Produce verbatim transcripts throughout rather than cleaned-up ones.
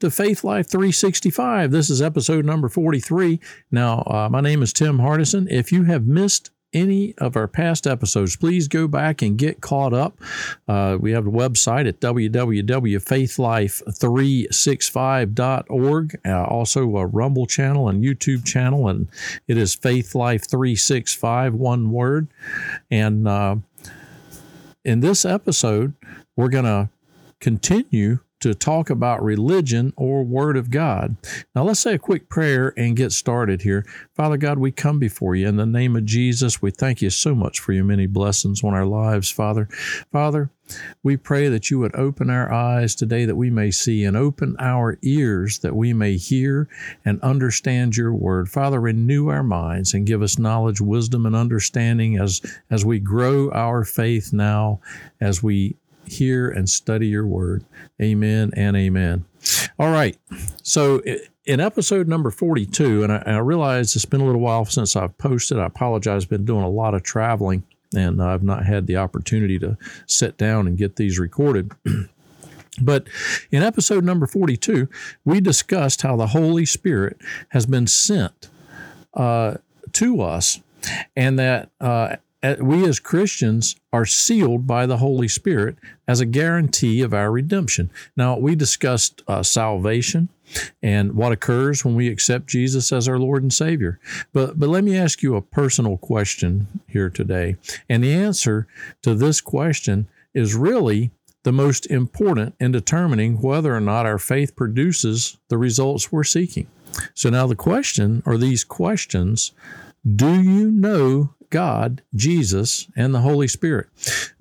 to Faith Life three sixty-five. This is episode number forty-three. Now, uh, my name is Tim Hardison. If you have missed any of our past episodes, please go back and get caught up. Uh, we have a website at w w w dot faith life three sixty-five dot org, uh, also a Rumble channel and YouTube channel, and it is Faith Life three sixty-five, one word. And uh, in this episode, we're going to continue to talk about religion or Word of God. Now, let's say a quick prayer and get started here. Father God, we come before you in the name of Jesus. We thank you so much for your many blessings on our lives, Father. Father, we pray that you would open our eyes today that we may see, and open our ears that we may hear and understand your word. Father, renew our minds and give us knowledge, wisdom, and understanding as, as we grow our faith now, as we hear and study your word. Amen and amen. All right. So in episode number forty-two, and I, I realize it's been a little while since I've posted. I apologize. I've been doing a lot of traveling, and I've not had the opportunity to sit down and get these recorded. But in episode number forty-two, we discussed how the Holy Spirit has been sent uh, to us, and that uh, we as Christians are sealed by the Holy Spirit as a guarantee of our redemption. Now, we discussed uh, salvation and what occurs when we accept Jesus as our Lord and Savior. But, but let me ask you a personal question here today. And the answer to this question is really the most important in determining whether or not our faith produces the results we're seeking. So now the question, or these questions, do you know God, Jesus, and the Holy Spirit?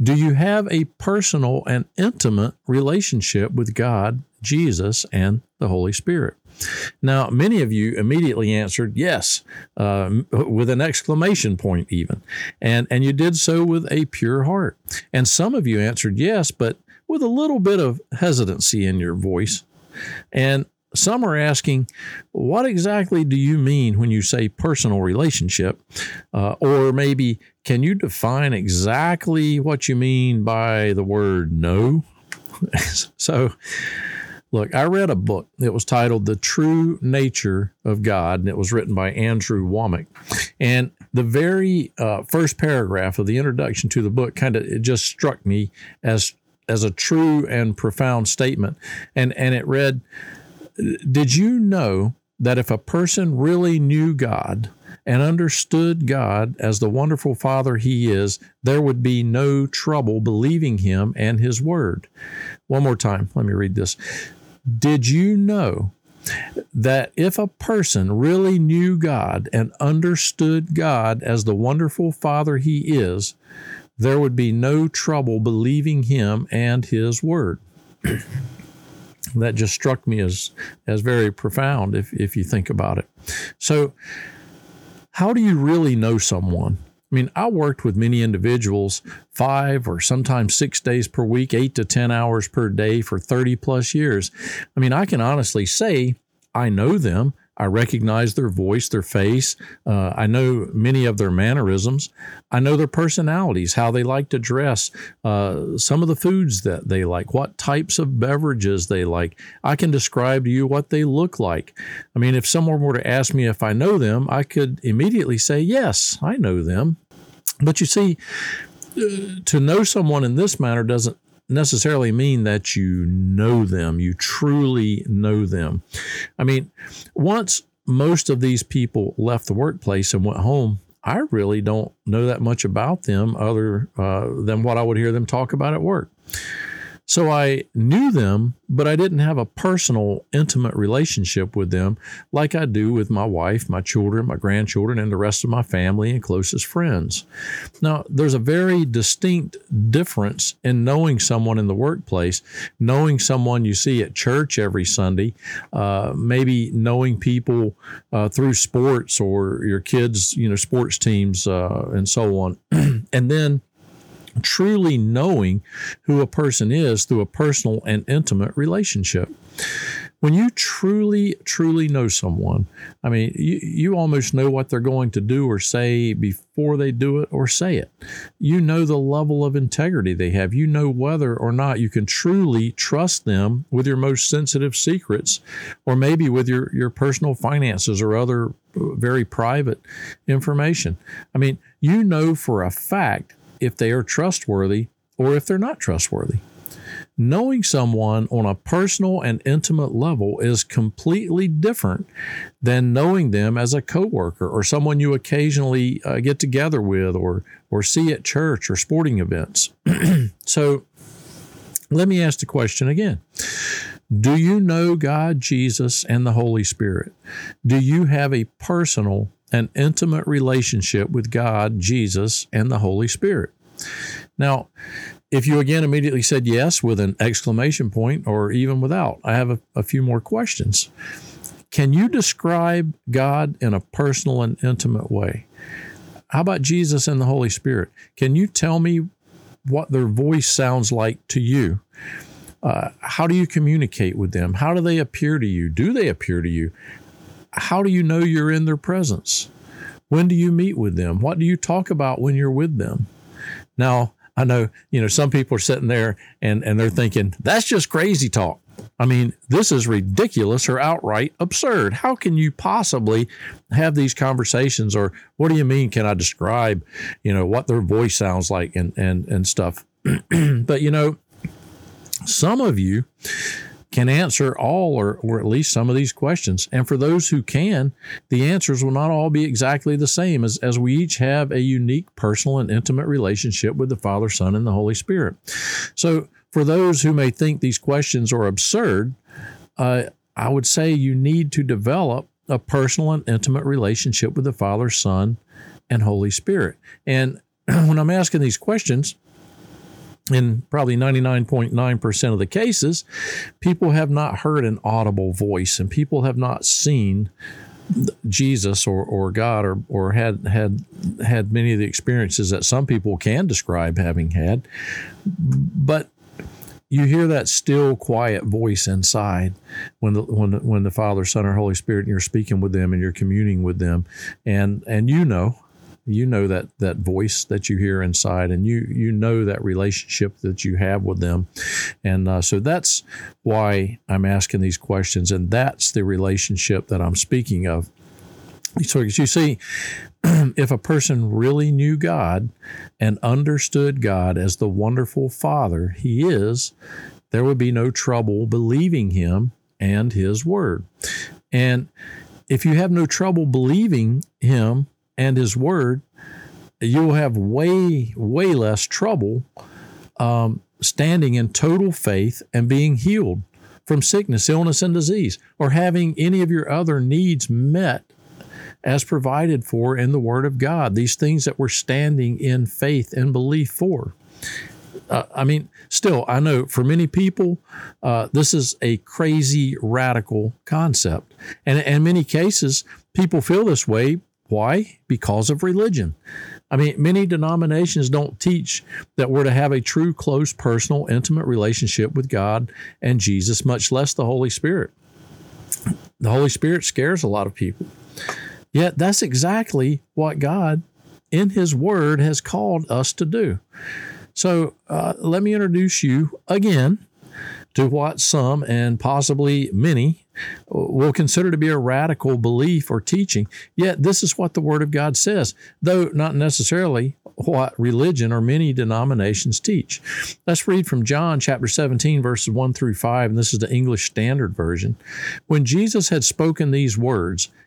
Do you have a personal and intimate relationship with God, Jesus, and the Holy Spirit? Now, many of you immediately answered yes, uh, with an exclamation point even, and, and you did so with a pure heart. And some of you answered yes, but with a little bit of hesitancy in your voice. And some are asking, what exactly do you mean when you say personal relationship? Uh, or maybe, can you define exactly what you mean by the word no? So, look, I read a book. It was titled The True Nature of God, and it was written by Andrew Womack. And the very uh, first paragraph of the introduction to the book kind of, it just struck me as, as a true and profound statement. And, and it read, did you know that if a person really knew God and understood God as the wonderful Father he is, there would be no trouble believing him and his word? One more time, let me read this. Did you know that if a person really knew God and understood God as the wonderful Father he is, there would be no trouble believing him and his word? That just struck me as as very profound if, if you think about it. So how do you really know someone? I mean, I worked with many individuals five or sometimes six days per week, eight to ten hours per day for thirty plus years. I mean, I can honestly say I know them. I recognize their voice, their face. Uh, I know many of their mannerisms. I know their personalities, how they like to dress, uh, some of the foods that they like, what types of beverages they like. I can describe to you what they look like. I mean, if someone were to ask me if I know them, I could immediately say, yes, I know them. But you see, to know someone in this manner doesn't necessarily mean that you know them, you truly know them. I mean, once most of these people left the workplace and went home, I really don't know that much about them other uh, than what I would hear them talk about at work. So I knew them, but I didn't have a personal, intimate relationship with them like I do with my wife, my children, my grandchildren, and the rest of my family and closest friends. Now, there's a very distinct difference in knowing someone in the workplace, knowing someone you see at church every Sunday, uh, maybe knowing people uh, through sports or your kids, you know, sports teams uh, and so on. And then truly knowing who a person is through a personal and intimate relationship. when you truly, truly know someone, I mean, you, you almost know what they're going to do or say before they do it or say it. You know the level of integrity they have. You know whether or not you can truly trust them with your most sensitive secrets, or maybe with your, your personal finances or other very private information. I mean, you know for a fact if they are trustworthy or if they're not trustworthy. Knowing someone on a personal and intimate level is completely different than knowing them as a coworker or someone you occasionally uh, get together with or or see at church or sporting events. So let me ask the question again. Do you know God, Jesus, and the Holy Spirit? Do you have a personal and intimate relationship with God, Jesus, and the Holy Spirit? Now, if you again immediately said yes with an exclamation point or even without, I have a, a few more questions. Can you describe God in a personal and intimate way? How about Jesus and the Holy Spirit? Can you tell me what their voice sounds like to you? Uh, how do you communicate with them? How do they appear to you? Do they appear to you? How do you know you're in their presence? When do you meet with them? What do you talk about when you're with them? Now, I know, you know, some people are sitting there and, and they're thinking, that's just crazy talk. I mean, this is ridiculous or outright absurd. How can you possibly have these conversations? Or what do you mean? Can I describe, you know, what their voice sounds like and, and, and stuff? But, you know, some of you can answer all or, or at least some of these questions. And for those who can, the answers will not all be exactly the same as, as we each have a unique personal and intimate relationship with the Father, Son, and the Holy Spirit. So for those who may think these questions are absurd, uh, I would say you need to develop a personal and intimate relationship with the Father, Son, and Holy Spirit. And when I'm asking these questions, in probably ninety-nine point nine percent of the cases, people have not heard an audible voice and people have not seen Jesus or, or God or, or had, had, had many of the experiences that some people can describe having had. But you hear that still, quiet voice inside when the, when the, when the Father, Son, or Holy Spirit, and you're speaking with them and you're communing with them. And, and you know, You know that that voice that you hear inside, and you you know that relationship that you have with them. And uh, so that's why I'm asking these questions, and that's the relationship that I'm speaking of. So you see, if a person really knew God and understood God as the wonderful Father He is, there would be no trouble believing Him and His Word. And if you have no trouble believing Him and His Word, you'll have way, way less trouble um, standing in total faith and being healed from sickness, illness, and disease, or having any of your other needs met as provided for in the Word of God, these things that we're standing in faith and belief for. Uh, I mean, still, I know for many people, uh, this is a crazy, radical concept. And in many cases, people feel this way. Why? Because of religion. I mean, many denominations don't teach that we're to have a true, close, personal, intimate relationship with God and Jesus, much less the Holy Spirit. The Holy Spirit scares a lot of people. Yet that's exactly what God in His Word has called us to do. So uh, let me introduce you again to what some and possibly many will consider to be a radical belief or teaching. Yet this is what the Word of God says, though not necessarily what religion or many denominations teach. Let's read from John chapter seventeen, verses one through five, and this is the English Standard Version. When Jesus had spoken these words,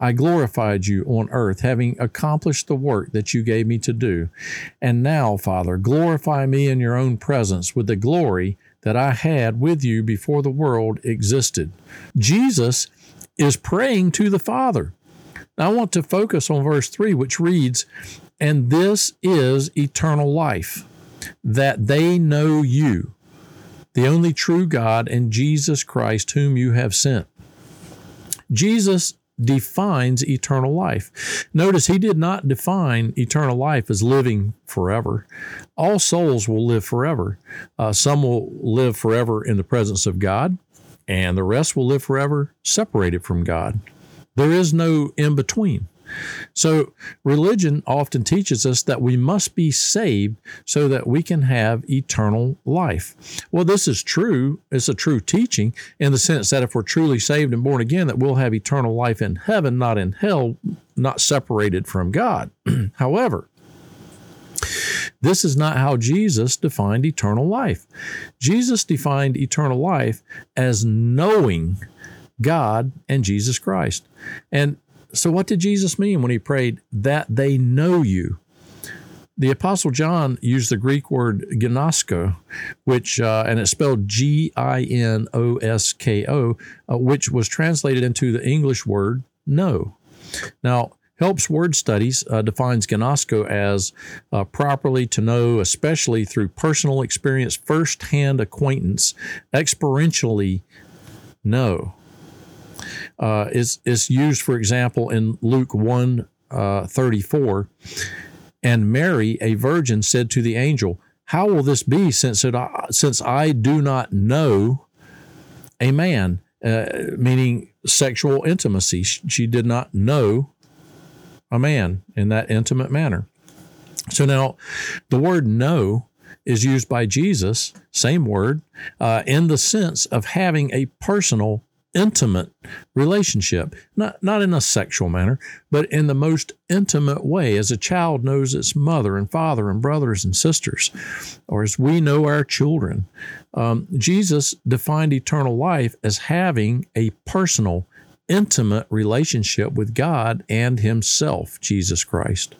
I glorified you on earth, having accomplished the work that you gave me to do. And now, Father, glorify me in your own presence with the glory that I had with you before the world existed. Jesus is praying to the Father. Now, I want to focus on verse three, which reads, And this is eternal life, that they know you, the only true God, and Jesus Christ, whom you have sent. Jesus defines eternal life. Notice he did not define eternal life as living forever. All souls will live forever. Uh, some will live forever in the presence of God, and the rest will live forever separated from God. There is no in-between. So religion often teaches us that we must be saved so that we can have eternal life. Well, this is true. It's a true teaching in the sense that if we're truly saved and born again, that we'll have eternal life in heaven, not in hell, not separated from God. However, this is not how Jesus defined eternal life. Jesus defined eternal life as knowing God and Jesus Christ. And so what did Jesus mean when he prayed that they know you? The Apostle John used the Greek word ginosko, which uh, and it's spelled G I N O S K O, uh, which was translated into the English word know. Now, Helps Word Studies uh, defines ginosko as uh, properly to know, especially through personal experience, firsthand acquaintance, experientially know. Uh, it's, it's used, for example, in Luke one, uh, thirty-four, and Mary, a virgin, said to the angel, "How will this be since, it, uh, since I do not know a man?" Uh, meaning sexual intimacy. She did not know a man in that intimate manner. So now the word know is used by Jesus, same word, uh, in the sense of having a personal intimate relationship, not not in a sexual manner, but in the most intimate way, as a child knows its mother and father and brothers and sisters, or as we know our children. Um, Jesus defined eternal life as having a personal, intimate relationship with God and himself, Jesus Christ.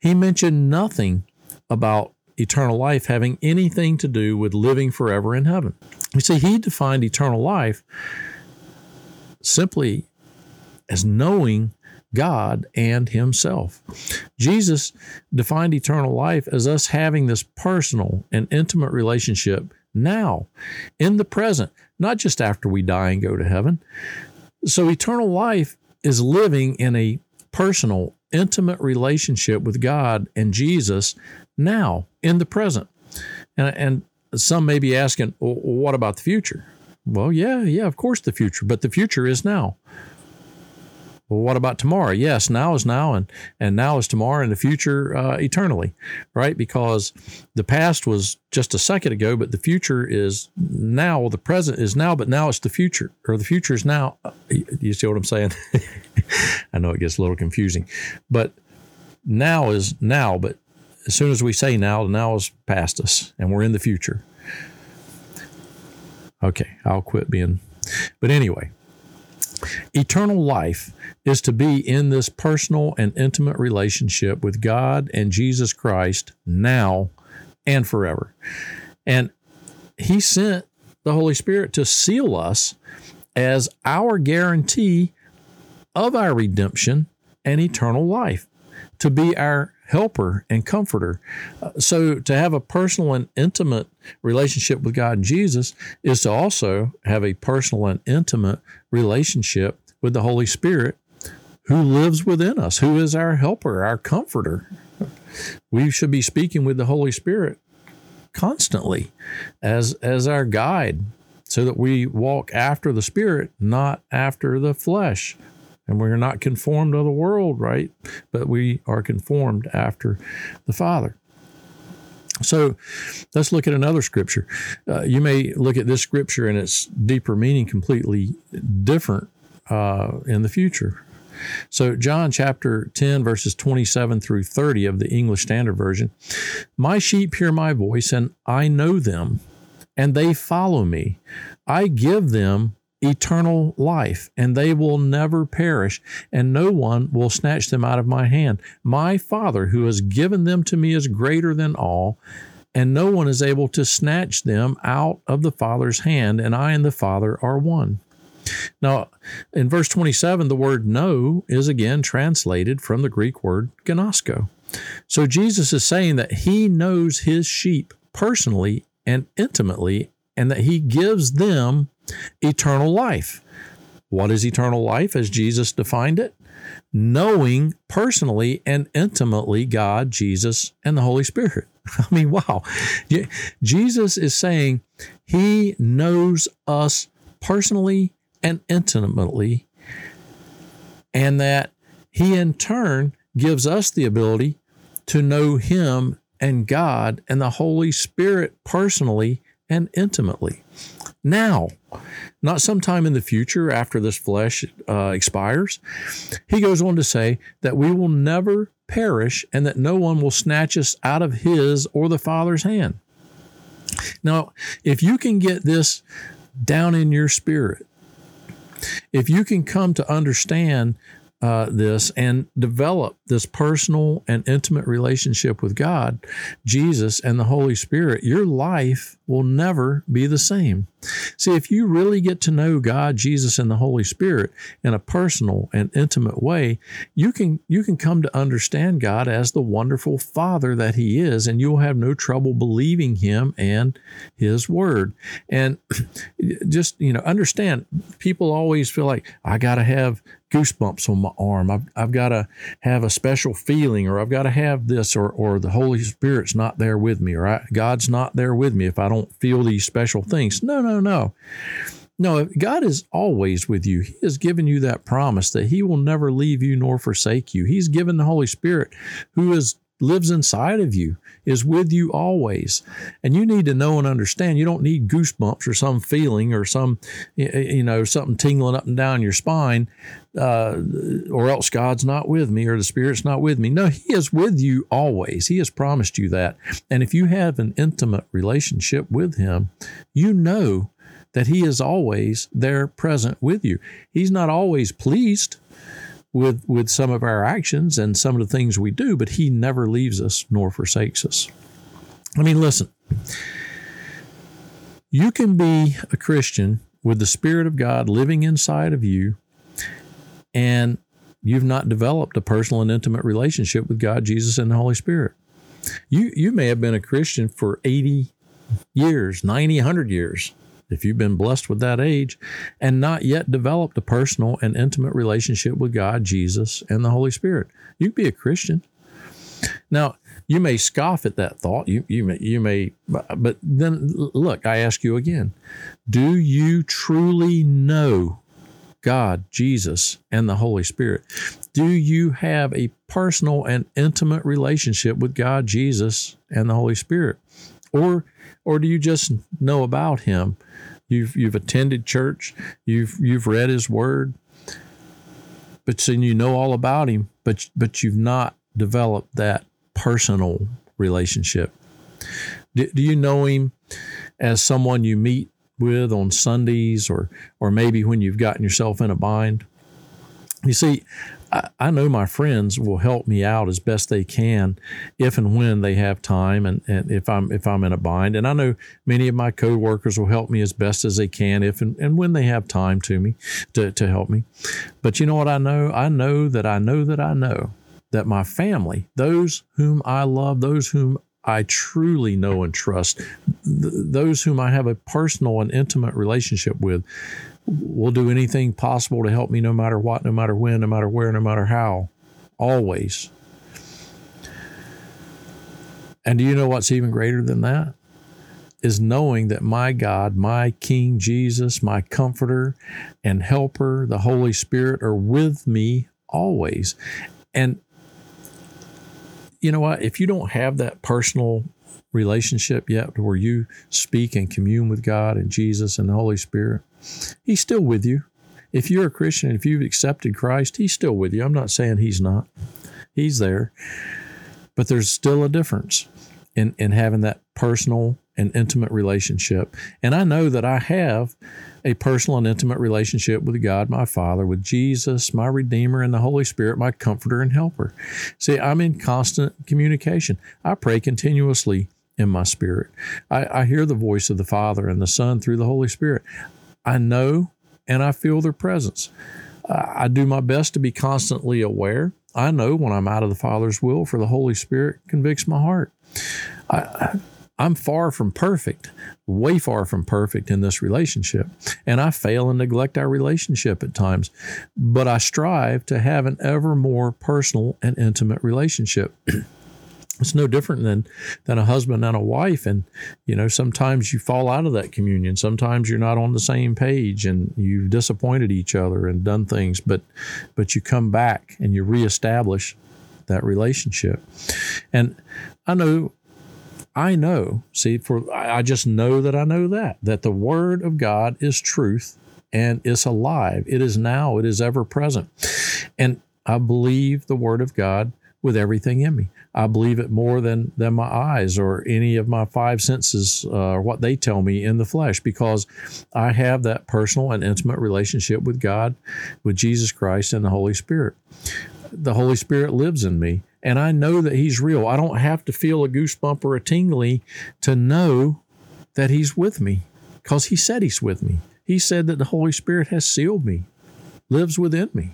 He mentioned nothing about eternal life having anything to do with living forever in heaven. You see, he defined eternal life simply as knowing God and himself. Jesus defined eternal life as us having this personal and intimate relationship now, in the present, not just after we die and go to heaven. So eternal life is living in a personal, intimate relationship with God and Jesus now, in the present. And, and some may be asking, well, what about the future? Well, yeah, yeah, of course the future, but the future is now. Well, what about tomorrow? Yes, now is now, and, and now is tomorrow, and the future uh, eternally, right? Because the past was just a second ago, but the future is now. The present is now, but now it's the future, or the future is now. You see what I'm saying? I know it gets a little confusing, but now is now, but as soon as we say now, now is past us, and we're in the future. Okay, I'll quit being, but anyway. Eternal life is to be in this personal and intimate relationship with God and Jesus Christ now and forever. And he sent the Holy Spirit to seal us as our guarantee of our redemption and eternal life, to be our helper and comforter. Uh, so to have a personal and intimate relationship with God and Jesus is to also have a personal and intimate relationship with the Holy Spirit, who lives within us, who is our helper, our comforter. We should be speaking with the Holy Spirit constantly as, as our guide, so that we walk after the Spirit, not after the flesh. And we're not conformed to the world, right? But we are conformed after the Father. So let's look at another scripture. Uh, you may look at this scripture and its deeper meaning completely different uh, in the future. So John chapter ten, verses twenty-seven through thirty of the English Standard Version. "My sheep hear my voice, and I know them, and they follow me. I give them eternal life, and they will never perish, and no one will snatch them out of my hand. My Father, who has given them to me, is greater than all, and no one is able to snatch them out of the Father's hand, and I and the Father are one." Now, in verse twenty-seven, the word know is again translated from the Greek word ginosko, So Jesus is saying that he knows his sheep personally and intimately, and that he gives them eternal life. What is eternal life as Jesus defined it? Knowing personally and intimately God, Jesus, and the Holy Spirit. I mean, wow. Jesus is saying he knows us personally and intimately, and that he in turn gives us the ability to know him and God and the Holy Spirit personally and intimately. Now, not sometime in the future after this flesh uh, expires. He goes on to say that we will never perish and that no one will snatch us out of his or the Father's hand. Now, if you can get this down in your spirit, if you can come to understand uh, this and develop this personal and intimate relationship with God, Jesus, and the Holy Spirit, your life will never be the same. See, if you really get to know God, Jesus, and the Holy Spirit in a personal and intimate way, you can you can come to understand God as the wonderful Father that he is, and you'll have no trouble believing him and his word. And just, you know, understand, people always feel like, I got to have goosebumps on my arm. I've, I've got to have a special feeling, or I've got to have this, or or the Holy Spirit's not there with me, or I, God's not there with me if I don't feel these special things. No, no. No, no, no. God is always with you. He has given you that promise that he will never leave you nor forsake you. He's given the Holy Spirit, who is lives inside of you, is with you always. And you need to know and understand, you don't need goosebumps or some feeling or some, you know, something tingling up and down your spine, uh, or else God's not with me or the Spirit's not with me. No, he is with you always. He has promised you that. And if you have an intimate relationship with him, you know that he is always there present with you. He's not always pleased with with some of our actions and some of the things we do, but he never leaves us nor forsakes us. I mean, listen, you can be a Christian with the Spirit of God living inside of you, and you've not developed a personal and intimate relationship with God, Jesus, and the Holy Spirit. You you may have been a Christian for eighty years, ninety, one hundred years. If you've been blessed with that age and not yet developed a personal and intimate relationship with God, Jesus, and the Holy Spirit, you can be a Christian. Now, you may scoff at that thought. You, you may, you may, but then look, I ask you again, do you truly know God, Jesus, and the Holy Spirit? Do you have a personal and intimate relationship with God, Jesus, and the Holy Spirit? Or or do you just know about him? You've you've attended church, you've you've read his word, but then you know all about him, but but you've not developed that personal relationship. Do, do you know him as someone you meet with on Sundays, or or maybe when you've gotten yourself in a bind? You see, I know my friends will help me out as best they can if and when they have time, and, and if I'm if I'm in a bind. And I know many of my coworkers will help me as best as they can if and, and when they have time to me to, to help me. But you know what I know? I know that I know that I know that my family, those whom I love, those whom I truly know and trust, th- those whom I have a personal and intimate relationship with, will do anything possible to help me no matter what, no matter when, no matter where, no matter how, always. And do you know what's even greater than that? Is knowing that my God, my King Jesus, my Comforter and Helper, the Holy Spirit, are with me always. And you know what? If you don't have that personal relationship yet where you speak and commune with God and Jesus and the Holy Spirit, he's still with you. If you're a Christian, if you've accepted Christ, he's still with you. I'm not saying he's not. He's there. But there's still a difference in, in having that personal and intimate relationship. And I know that I have a personal and intimate relationship with God, my Father, with Jesus, my Redeemer, and the Holy Spirit, my Comforter and Helper. See, I'm in constant communication. I pray continuously in my spirit. I, I hear the voice of the Father and the Son through the Holy Spirit. I know and I feel their presence. I do my best to be constantly aware I know when I'm out of the Father's will, for the Holy Spirit convicts my heart. I, I'm far from perfect, way far from perfect in this relationship. And I fail and neglect our relationship at times, but I strive to have an ever more personal and intimate relationship. It's no different than, than a husband and a wife. And, you know, sometimes you fall out of that communion. Sometimes you're not on the same page and you've disappointed each other and done things, but, but you come back and you reestablish that relationship. And I know, I know, see, for, I just know that I know that, that the Word of God is truth and it's alive. It is now, it is ever present. And I believe the Word of God with everything in me. I believe it more than, than my eyes or any of my five senses or uh, what they tell me in the flesh, because I have that personal and intimate relationship with God, with Jesus Christ and the Holy Spirit. The Holy Spirit lives in me, and I know that He's real. I don't have to feel a goosebump or a tingly to know that He's with me, because He said He's with me. He said that the Holy Spirit has sealed me, lives within me.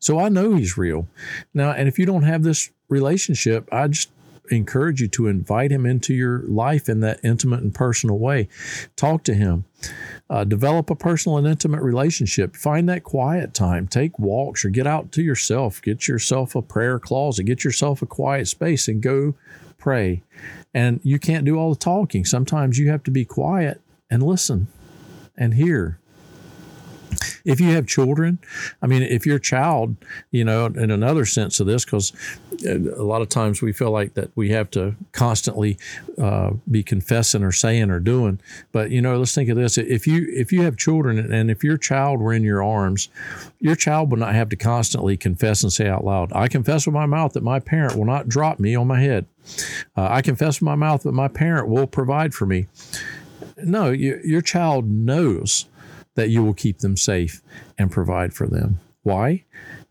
So I know He's real. Now, and if you don't have this relationship, I just encourage you to invite Him into your life in that intimate and personal way. Talk to Him. Uh, develop a personal and intimate relationship. Find that quiet time. Take walks or get out to yourself. Get yourself a prayer closet. Get yourself a quiet space and go pray. And you can't do all the talking. Sometimes you have to be quiet and listen and hear. If you have children, I mean, if your child, you know, in another sense of this, because a lot of times we feel like that we have to constantly uh, be confessing or saying or doing. But, you know, let's think of this. If you if you have children and if your child were in your arms, your child would not have to constantly confess and say out loud, I confess with my mouth that my parent will not drop me on my head. Uh, I confess with my mouth that my parent will provide for me. No, you, your child knows that you will keep them safe and provide for them. Why?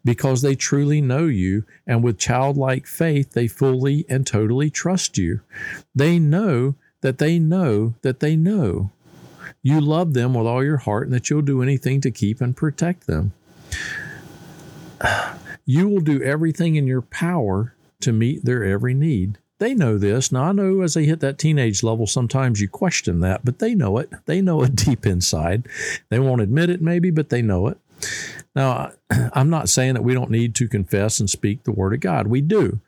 Because they truly know you, and with childlike faith, they fully and totally trust you. They know that they know that they know you love them with all your heart and that you'll do anything to keep and protect them. You will do everything in your power to meet their every need. They know this. Now, I know as they hit that teenage level, sometimes you question that, but they know it. They know it deep inside. They won't admit it maybe, but they know it. Now, I'm not saying that we don't need to confess and speak the Word of God. We do,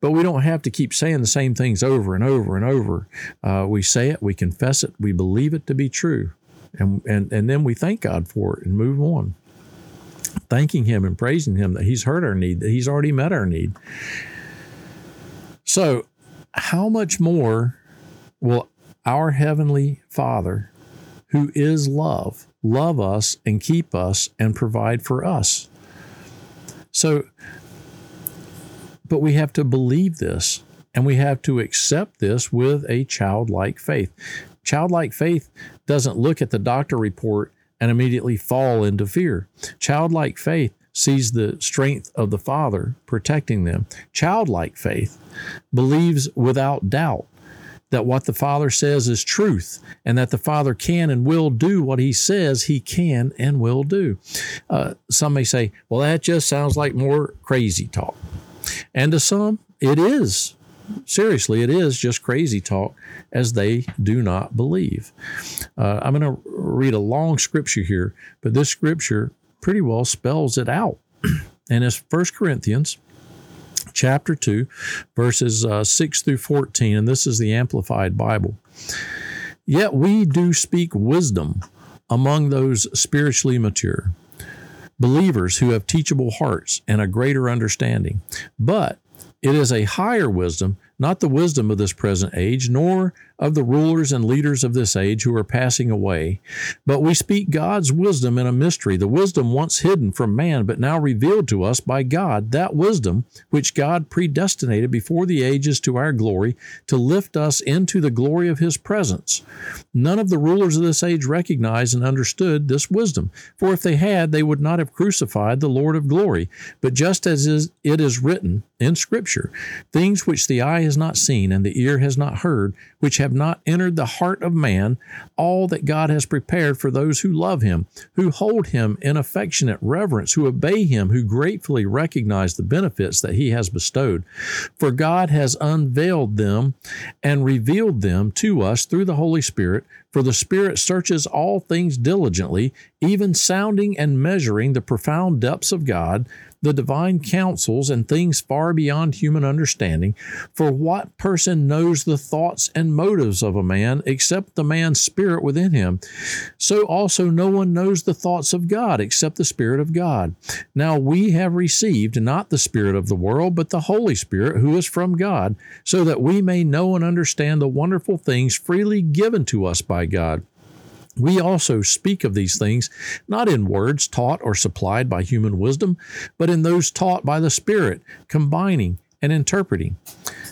but we don't have to keep saying the same things over and over and over. Uh, we say it, we confess it, we believe it to be true, and, and, and then we thank God for it and move on, thanking Him and praising Him that He's heard our need, that He's already met our need. So, how much more will our Heavenly Father, who is love, love us and keep us and provide for us? So, but we have to believe this, and we have to accept this with a childlike faith. Childlike faith doesn't look at the doctor report and immediately fall into fear. Childlike faith sees the strength of the Father protecting them. Childlike faith believes without doubt that what the Father says is truth and that the Father can and will do what He says He can and will do. Uh, some may say, well, that just sounds like more crazy talk. And to some, it is. Seriously, it is just crazy talk, as they do not believe. Uh, I'm going to read a long scripture here, but this scripture pretty well spells it out. And it's First Corinthians chapter two, verses uh, six through fourteen, and this is the Amplified Bible. Yet we do speak wisdom among those spiritually mature, believers who have teachable hearts and a greater understanding. But it is a higher wisdom, not the wisdom of this present age, nor of the rulers and leaders of this age who are passing away. But we speak God's wisdom in a mystery, the wisdom once hidden from man, but now revealed to us by God, that wisdom which God predestinated before the ages to our glory, to lift us into the glory of His presence. None of the rulers of this age recognized and understood this wisdom, for if they had, they would not have crucified the Lord of glory. But just as it is written in Scripture, things which the eye has not seen and the ear has not heard, which have not entered the heart of man, all that God has prepared for those who love him, who hold him in affectionate reverence, who obey him, who gratefully recognize the benefits that he has bestowed. For God has unveiled them and revealed them to us through the Holy Spirit, for the Spirit searches all things diligently, even sounding and measuring the profound depths of God, the divine counsels, and things far beyond human understanding. For what person knows the thoughts and motives of a man except the man's spirit within him? So also no one knows the thoughts of God except the Spirit of God. Now we have received not the spirit of the world, but the Holy Spirit, who is from God, so that we may know and understand the wonderful things freely given to us by God. We also speak of these things, not in words taught or supplied by human wisdom, but in those taught by the Spirit, combining and interpreting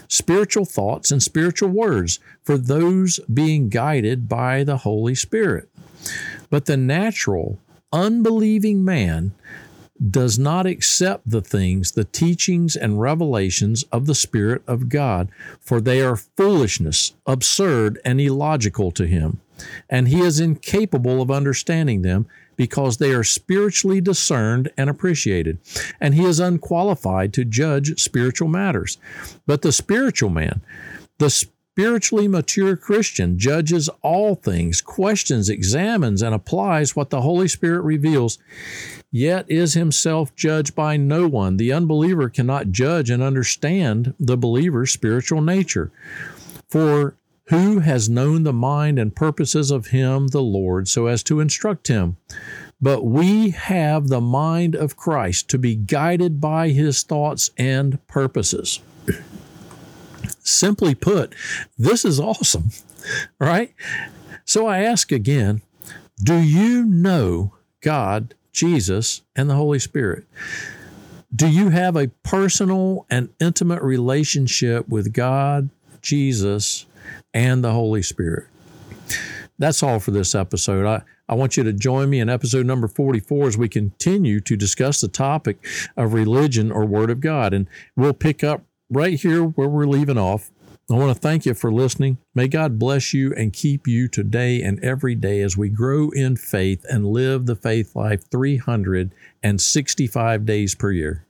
spiritual thoughts and spiritual words, for those being guided by the Holy Spirit. But the natural, unbelieving man does not accept the things, the teachings and revelations of the Spirit of God, for they are foolishness, absurd, and illogical to him. And he is incapable of understanding them, because they are spiritually discerned and appreciated, and he is unqualified to judge spiritual matters. But the spiritual man, the spiritually mature Christian, judges all things, questions, examines, and applies what the Holy Spirit reveals, yet is himself judged by no one. The unbeliever cannot judge and understand the believer's spiritual nature. For who has known the mind and purposes of him, the Lord, so as to instruct him? But we have the mind of Christ, to be guided by his thoughts and purposes. Simply put, this is awesome, right? So I ask again, do you know God, Jesus, and the Holy Spirit? Do you have a personal and intimate relationship with God, Jesus, and the Holy Spirit? That's all for this episode. I, I want you to join me in episode number forty-four as we continue to discuss the topic of religion or Word of God. And we'll pick up right here where we're leaving off. I want to thank you for listening. May God bless you and keep you today and every day as we grow in faith and live the faith life three hundred sixty-five days per year.